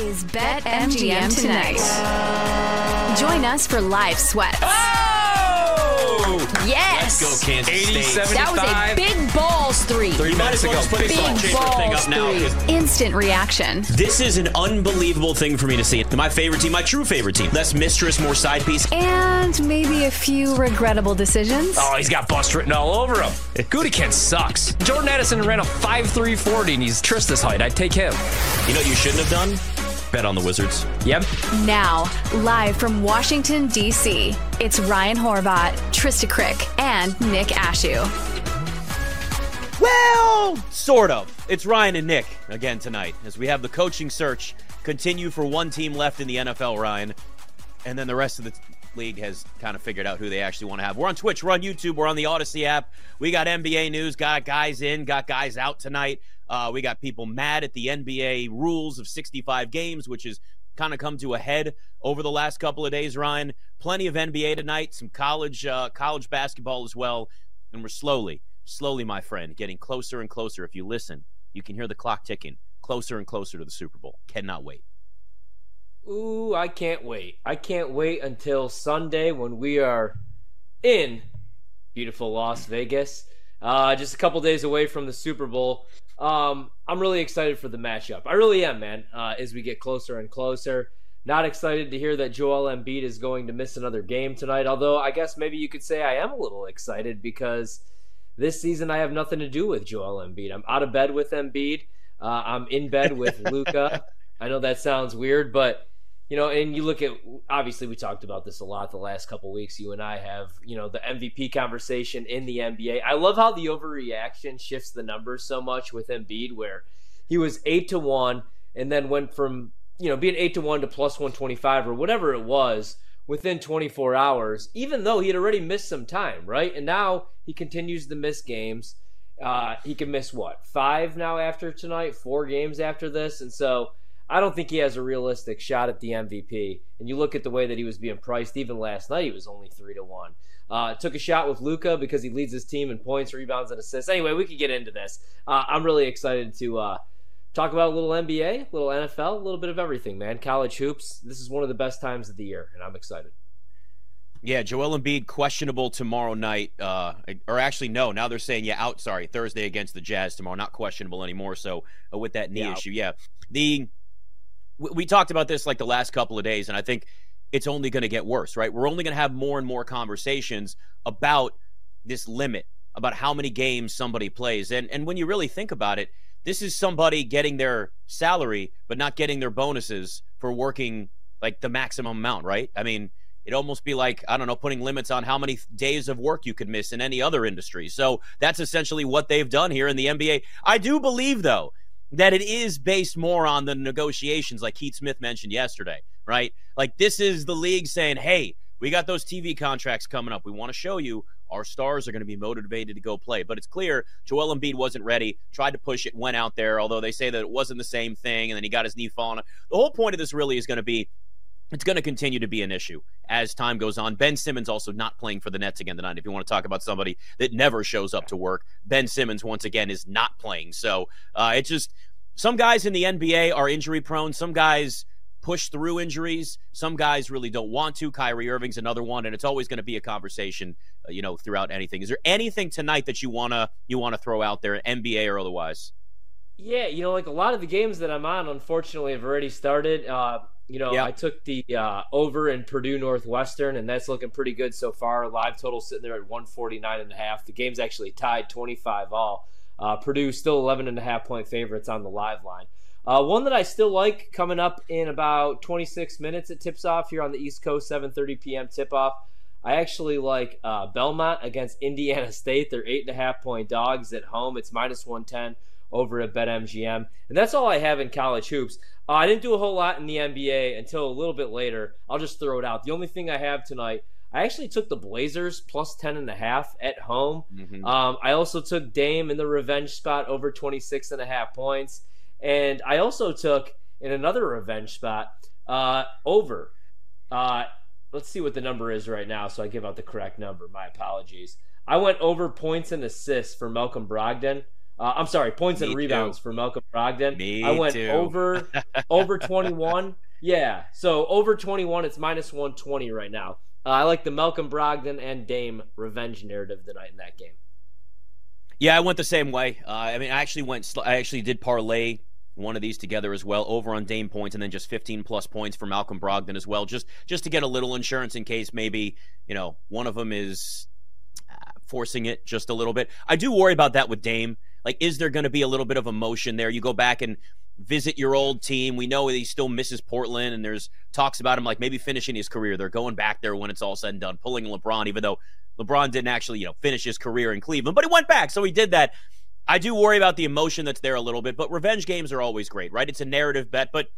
is BetMGM Tonight. Join us for live sweats. Oh! Yes! Let's go, Kansas State. That was a big balls three. 3 minutes ago. Big balls three. Instant reaction. This is an unbelievable thing for me to see. My favorite team, my true favorite team. Less mistress, more side piece. And maybe a few regrettable decisions. Oh, he's got bust written all over him. Gutekunst sucks. Jordan Addison ran a 5.340 and he's Trista's height. I'd take him. You know what you shouldn't have done? Bet on the Wizards. Yep. Now, live from Washington, D.C., it's Ryan Horvath, Trista Crick, and Nick Ashew. Well, sort of. It's Ryan and Nick again tonight as we have the coaching search continue for one team left in the NFL, Ryan, and then the rest of the league has kind of figured out who they actually want to have. We're on Twitch. We're on YouTube. We're on the Odyssey app. We got NBA news. Got guys in. Got guys out tonight. We got people mad at the NBA rules of 65 games, which has kind of come to a head over the last couple of days, Ryan. Plenty of NBA tonight, some college basketball as well. And we're slowly, my friend, getting closer and closer. If you listen, you can hear the clock ticking closer and closer to the Super Bowl. Cannot wait. Ooh, I can't wait. I can't wait until Sunday when we are in beautiful Las Vegas. Just a couple days away from the Super Bowl. I'm really excited for the matchup. I really am, man, as we get closer and closer. Not excited to hear that Joel Embiid is going to miss another game tonight, although I guess maybe you could say I am a little excited because this season I have nothing to do with Joel Embiid. I'm out of bed with Embiid. I'm in bed with Luka. I know that sounds weird, but, you know, and you look at, obviously we talked about this a lot the last couple weeks. You and I have, you know, the MVP conversation in the NBA. I love how the overreaction shifts the numbers so much with Embiid, where he was 8-1 and then went from, you know, being 8-1 to plus 125 or whatever it was within 24 hours, even though he had already missed some time, right? And now he continues to miss games. He can miss what? 5 now after tonight, 4 games after this. And so I don't think he has a realistic shot at the MVP. And you look at the way that he was being priced. Even last night, he was only 3-1. Took a shot with Luca because he leads his team in points, rebounds, and assists. Anyway, we could get into this. I'm really excited to talk about a little NBA, a little NFL, a little bit of everything, man. College hoops. This is one of the best times of the year, and I'm excited. Yeah, Joel Embiid questionable tomorrow night. Or actually, no, now they're saying, Thursday against the Jazz tomorrow. Not questionable anymore, so with that knee issue. Yeah, we talked about this like the last couple of days, and I think it's only going to get worse, right? We're only going to have more and more conversations about this limit, about how many games somebody plays. And when you really think about it, this is somebody getting their salary but not getting their bonuses for working like the maximum amount, right? I mean, it'd almost be like, I don't know, putting limits on how many days of work you could miss in any other industry. So that's essentially what they've done here in the NBA. I do believe, though, that it is based more on the negotiations, like Keith Smith mentioned yesterday, right? Like, this is the league saying, hey, we got those TV contracts coming up. We want to show you our stars are going to be motivated to go play. But it's clear Joel Embiid wasn't ready, tried to push it, went out there, although they say that it wasn't the same thing, and then he got his knee falling. The whole point of this really is going to be it's going to continue to be an issue as time goes on. Ben Simmons also not playing for the Nets again tonight. If you want to talk about somebody that never shows up to work, Ben Simmons, once again, is not playing. So it's just some guys in the NBA are injury prone. Some guys push through injuries. Some guys really don't want to. Kyrie Irving's another one, and it's always going to be a conversation, you know, throughout anything. Is there anything tonight that you want to throw out there, NBA or otherwise? Yeah, you know, like a lot of the games that I'm on, unfortunately, have already started. You know, yep. I took the over in Purdue Northwestern, and that's looking pretty good so far. Live total sitting there at 149.5. The game's actually tied 25-all. Purdue still 11.5-point favorites on the live line. One that I still like coming up in about 26 minutes. It tips off here on the East Coast, 7:30 p.m. tip-off. I actually like Belmont against Indiana State. They're 8.5-point dogs at home. It's minus 110 over at BetMGM. And that's all I have in college hoops. I didn't do a whole lot in the NBA until a little bit later. I'll just throw it out. The only thing I have tonight, I actually took the Blazers plus 10.5 at home. Mm-hmm. I also took Dame in the revenge spot over 26.5 points. And I also took, in another revenge spot, over. Let's see what the number is right now so I give out the correct number. My apologies. I went over points and assists for Malcolm Brogdon. I'm sorry, points and rebounds for Malcolm Brogdon. I went over 21. Yeah, so over 21, it's minus 120 right now. I like the Malcolm Brogdon and Dame revenge narrative tonight in that game. Yeah, I went the same way. I actually did parlay one of these together as well, over on Dame points, and then just 15-plus points for Malcolm Brogdon as well, just to get a little insurance in case maybe, you know, one of them is forcing it just a little bit. I do worry about that with Dame. Like, is there going to be a little bit of emotion there? You go back and visit your old team. We know he still misses Portland, and there's talks about him, like, maybe finishing his career. They're going back there when it's all said and done, pulling LeBron, even though LeBron didn't actually, you know, finish his career in Cleveland, but he went back, so he did that. I do worry about the emotion that's there a little bit, but revenge games are always great, right? It's a narrative bet, but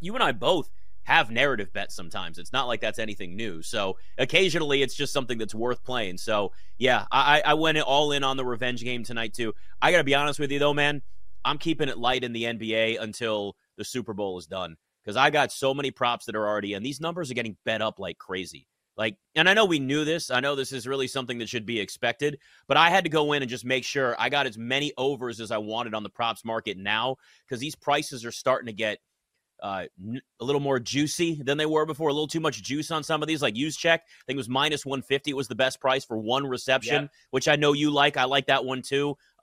you and I both have narrative bets sometimes. It's not like that's anything new. So occasionally it's just something that's worth playing. So yeah, I went all in on the revenge game tonight too. I got to be honest with you though, man, I'm keeping it light in the NBA until the Super Bowl is done, because I got so many props that are already, and these numbers are getting bet up like crazy. Like, and I know we knew this. I know this is really something that should be expected, but I had to go in and just make sure I got as many overs as I wanted on the props market now, because these prices are starting to get a little more juicy than they were before. A little too much juice on some of these, like Juszczyk. I think it was minus 150. It was the best price for one reception, which I know you like. I like that one too. So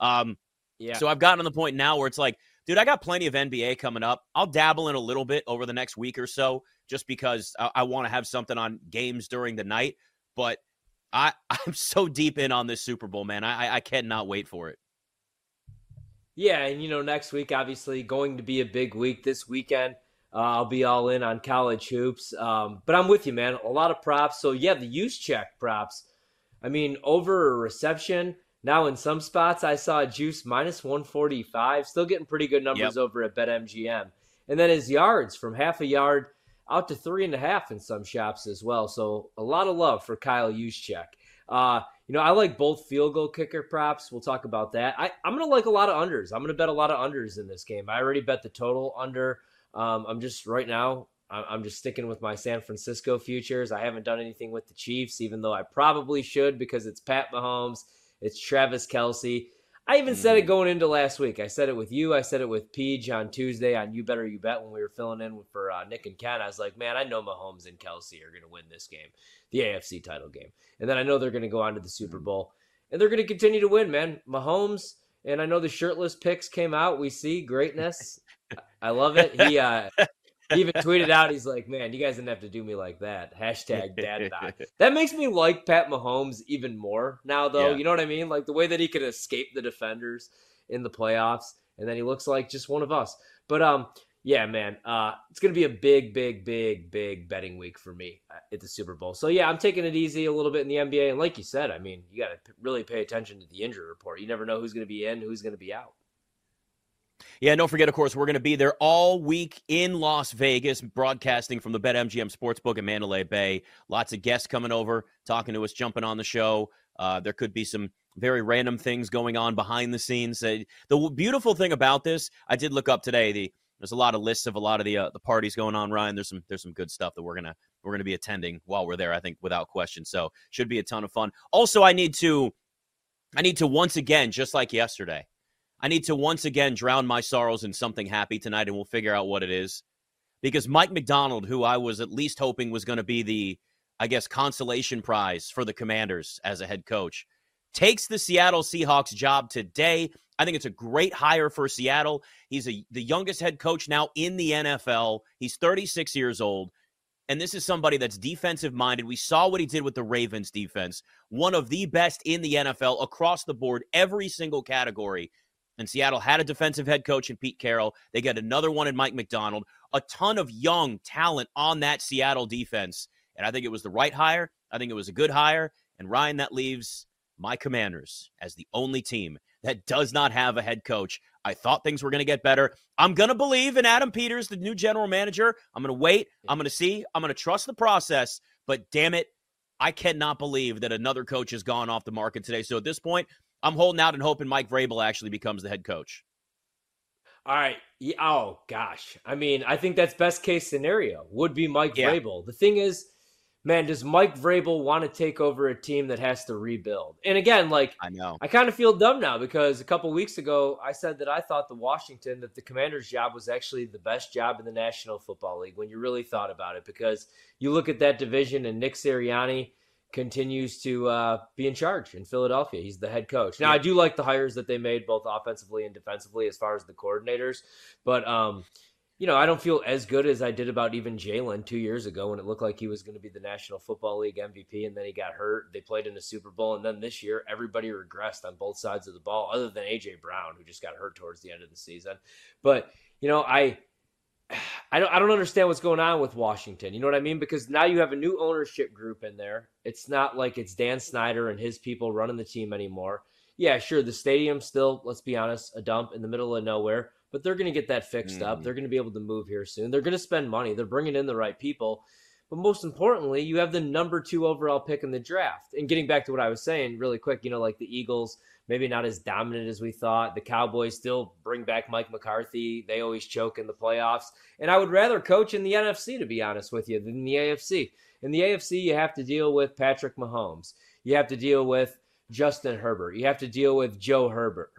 I've gotten to the point now where it's like, dude, I got plenty of NBA coming up. I'll dabble in a little bit over the next week or so, just because I want to have something on games during the night. But I'm so deep in on this Super Bowl, man. I cannot wait for it. Yeah, and, you know, next week, obviously, going to be a big week this weekend. I'll be all in on college hoops. But I'm with you, man. A lot of props. So, yeah, the Juszczyk props. I mean, over a reception. Now, in some spots, I saw Juice minus 145. Still getting pretty good numbers over at BetMGM. And then his yards, from half a yard out to 3.5 in some shops as well. So a lot of love for Kyle Juszczyk. You know, I like both field goal kicker props. We'll talk about that. I'm going to like a lot of unders. I'm going to bet a lot of unders in this game. I already bet the total under. I'm just sticking with my San Francisco futures. I haven't done anything with the Chiefs, even though I probably should, because it's Pat Mahomes. It's Travis Kelce. I even said it going into last week. I said it with you. I said it with Page on Tuesday on You Better You Bet when we were filling in for Nick and Ken. I was like, man, I know Mahomes and Kelce are going to win this game, the AFC title game. And then I know they're going to go on to the Super Bowl. And they're going to continue to win, man. Mahomes, and I know the shirtless picks came out. We see greatness. I love it. He even tweeted out, he's like, man, you guys didn't have to do me like that. #DadDoc. That makes me like Pat Mahomes even more now, though. Yeah. You know what I mean? Like the way that he could escape the defenders in the playoffs, and then he looks like just one of us. But, yeah, man, it's going to be a big, big, big, big betting week for me at the Super Bowl. So, yeah, I'm taking it easy a little bit in the NBA. And like you said, I mean, you got to really pay attention to the injury report. You never know who's going to be in, who's going to be out. Yeah, and don't forget, of course, we're going to be there all week in Las Vegas, broadcasting from the BetMGM Sportsbook in Mandalay Bay. Lots of guests coming over, talking to us, jumping on the show. There could be some very random things going on behind the scenes. The beautiful thing about this, I did look up today. There's a lot of lists of a lot of the parties going on, Ryan. There's some good stuff that we're gonna be attending while we're there, I think, without question. So should be a ton of fun. Also, I need to once again, just like yesterday, I need to once again drown my sorrows in something happy tonight, and we'll figure out what it is. Because Mike Macdonald, who I was at least hoping was going to be the, I guess, consolation prize for the Commanders as a head coach, takes the Seattle Seahawks job today. I think it's a great hire for Seattle. He's the youngest head coach now in the NFL. He's 36 years old. And this is somebody that's defensive-minded. We saw what he did with the Ravens defense, one of the best in the NFL across the board, every single category. And Seattle had a defensive head coach in Pete Carroll. They got another one in Mike Macdonald. A ton of young talent on that Seattle defense. And I think it was the right hire. I think it was a good hire. And Ryan, that leaves my Commanders as the only team that does not have a head coach. I thought things were going to get better. I'm going to believe in Adam Peters, the new general manager. I'm going to wait. I'm going to see. I'm going to trust the process. But damn it, I cannot believe that another coach has gone off the market today. So at this point, I'm holding out and hoping Mike Vrabel actually becomes the head coach. All right. Oh, gosh. I mean, I think that's best case scenario would be Mike Vrabel. The thing is, man, does Mike Vrabel want to take over a team that has to rebuild? And again, like, I know, I kind of feel dumb now because a couple weeks ago I said that I thought that the Commanders job was actually the best job in the National Football League when you really thought about it, because you look at that division and Nick Sirianni continues to be in charge in Philadelphia. He's the head coach. Now, I do like the hires that they made both offensively and defensively as far as the coordinators, but you know, I don't feel as good as I did about even Jalen 2 years ago when it looked like he was going to be the National Football League MVP, and then he got hurt. They played in the Super Bowl, and then this year everybody regressed on both sides of the ball other than A.J. Brown, who just got hurt towards the end of the season. But, you know, I don't understand what's going on with Washington. You know what I mean? Because now you have a new ownership group in there. It's not like it's Dan Snyder and his people running the team anymore. Yeah, sure, the stadium's still, let's be honest, a dump in the middle of nowhere, but they're going to get that fixed up. They're going to be able to move here soon. They're going to spend money. They're bringing in the right people. But most importantly, you have the #2 overall pick in the draft. And getting back to what I was saying really quick, you know, like the Eagles, maybe not as dominant as we thought. The Cowboys still bring back Mike McCarthy. They always choke in the playoffs. And I would rather coach in the NFC, to be honest with you, than the AFC. In the AFC, you have to deal with Patrick Mahomes. You have to deal with Justin Herbert. You have to deal with Justin Herbert,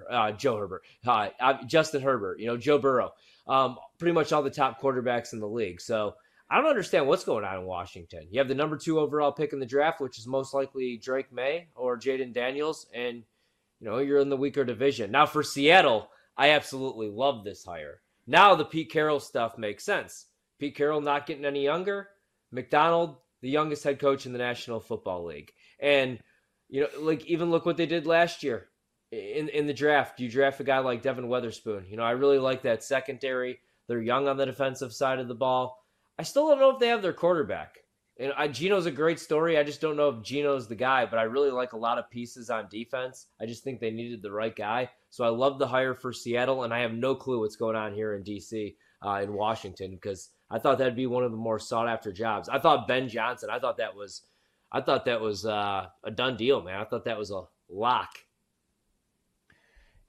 you know, Joe Burrow, pretty much all the top quarterbacks in the league. So I don't understand what's going on in Washington. You have the #2 overall pick in the draft, which is most likely Drake May or Jaden Daniels. And, you know, you're in the weaker division. Now for Seattle, I absolutely love this hire. Now the Pete Carroll stuff makes sense. Pete Carroll not getting any younger. Macdonald, the youngest head coach in the National Football League. And, you know, like, even look what they did last year in the draft. You draft a guy like Devin Weatherspoon. You know, I really like that secondary. They're young on the defensive side of the ball. I still don't know if they have their quarterback. And Geno's a great story. I just don't know if Geno's the guy, but I really like a lot of pieces on defense. I just think they needed the right guy. So I love the hire for Seattle, and I have no clue what's going on here in D.C., in Washington, because I thought that'd be one of the more sought-after jobs. I thought Ben Johnson, I thought that was a done deal, man. I thought that was a lock.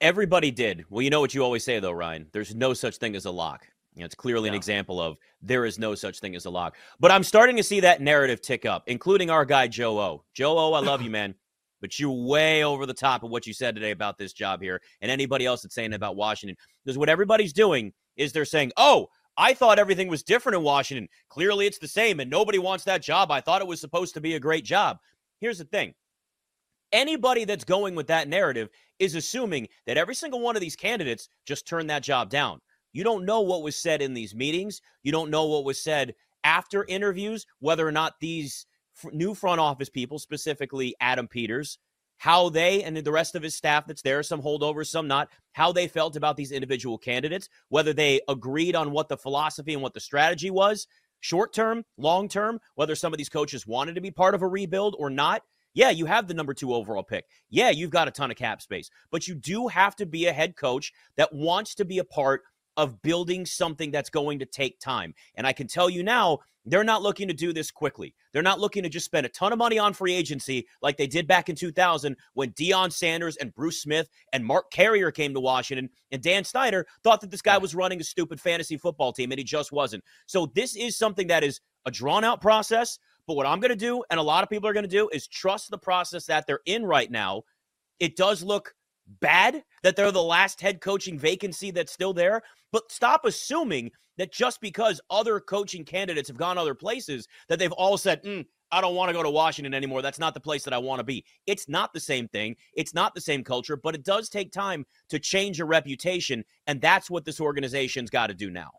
Everybody did. Well, you know what you always say, though, Ryan. There's no such thing as a lock. You know, it's clearly an example of there is no such thing as a lock. But I'm starting to see that narrative tick up, including our guy, Joe O. Joe O, I love you, man. But you're way over the top of what you said today about this job here and anybody else that's saying about Washington. Because what everybody's doing is they're saying, oh, I thought everything was different in Washington. Clearly, it's the same, and nobody wants that job. I thought it was supposed to be a great job. Here's the thing. Anybody that's going with that narrative is assuming that every single one of these candidates just turned that job down. You don't know what was said in these meetings. You don't know what was said after interviews, whether or not these new front office people, specifically Adam Peters, how they and the rest of his staff that's there, some holdovers, some not, how they felt about these individual candidates, whether they agreed on what the philosophy and what the strategy was, short-term, long-term, whether some of these coaches wanted to be part of a rebuild or not. Yeah, you have the #2 overall pick. Yeah, you've got a ton of cap space, but you do have to be a head coach that wants to be a part of building something that's going to take time. And I can tell you now, they're not looking to do this quickly. They're not looking to just spend a ton of money on free agency like they did back in 2000 when Deion Sanders and Bruce Smith and Mark Carrier came to Washington, and Dan Snyder thought that this guy was running a stupid fantasy football team, and he just wasn't. So this is something that is a drawn-out process, but what I'm going to do, and a lot of people are going to do, is trust the process that they're in right now. It does look bad that they're the last head coaching vacancy that's still there, but stop assuming that just because other coaching candidates have gone other places that they've all said, I don't want to go to Washington anymore. That's not the place that I want to be. It's not the same thing. It's not the same culture, but it does take time to change your reputation, and that's what this organization's got to do now.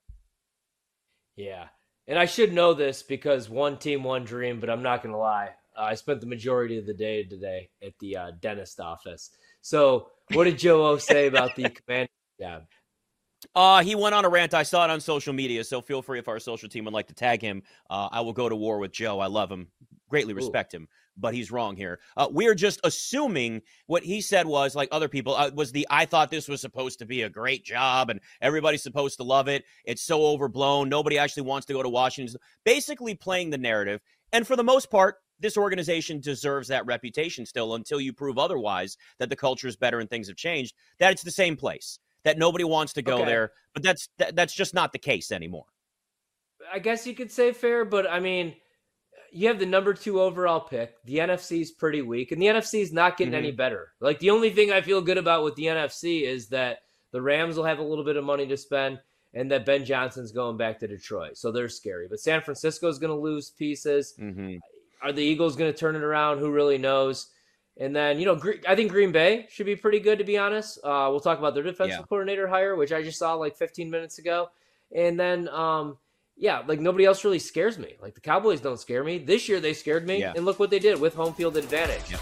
Yeah, and I should know this because one team, one dream, but I'm not going to lie. I spent the majority of the day today at the dentist office. So what did Joe O say about the Commanders job? He went on a rant. I saw it on social media, so feel free if our social team would like to tag him. I will go to war with Joe. I love him, greatly respect him, but he's wrong here. We're just assuming what he said was, like other people, I thought this was supposed to be a great job, and everybody's supposed to love it. It's so overblown. Nobody actually wants to go to Washington. Basically playing the narrative, and for the most part, this organization deserves that reputation still until you prove otherwise, that the culture is better and things have changed, that it's the same place, that nobody wants to go there. But that's just not the case anymore. I guess you could say fair, but I mean, you have the number 2 overall pick. The NFC is pretty weak, and the NFC is not getting any better. Like, the only thing I feel good about with the NFC is that the Rams will have a little bit of money to spend, and that Ben Johnson's going back to Detroit. So they're scary. But San Francisco is going to lose pieces. Are the Eagles going to turn it around? Who really knows? And then, you know, I think Green Bay should be pretty good, to be honest. We'll talk about their defensive coordinator hire, which I just saw like 15 minutes ago. And then, yeah, like nobody else really scares me. Like the Cowboys don't scare me. This year they scared me, and look what they did with home field advantage.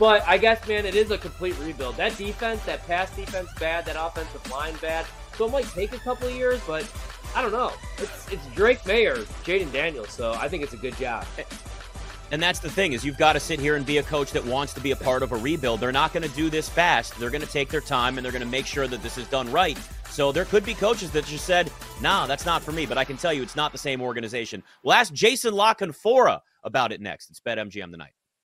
But I guess, man, it is a complete rebuild. That defense, that pass defense bad, that offensive line bad. So it might take a couple of years, but I don't know. It's Drake May or Jaden Daniels, so I think it's a good job. And that's the thing, is you've got to sit here and be a coach that wants to be a part of a rebuild. They're not going to do this fast. They're going to take their time, and they're going to make sure that this is done right. So there could be coaches that just said, nah, that's not for me. But I can tell you it's not the same organization. We'll ask Jason LaConfora about it next. It's BetMGM Tonight.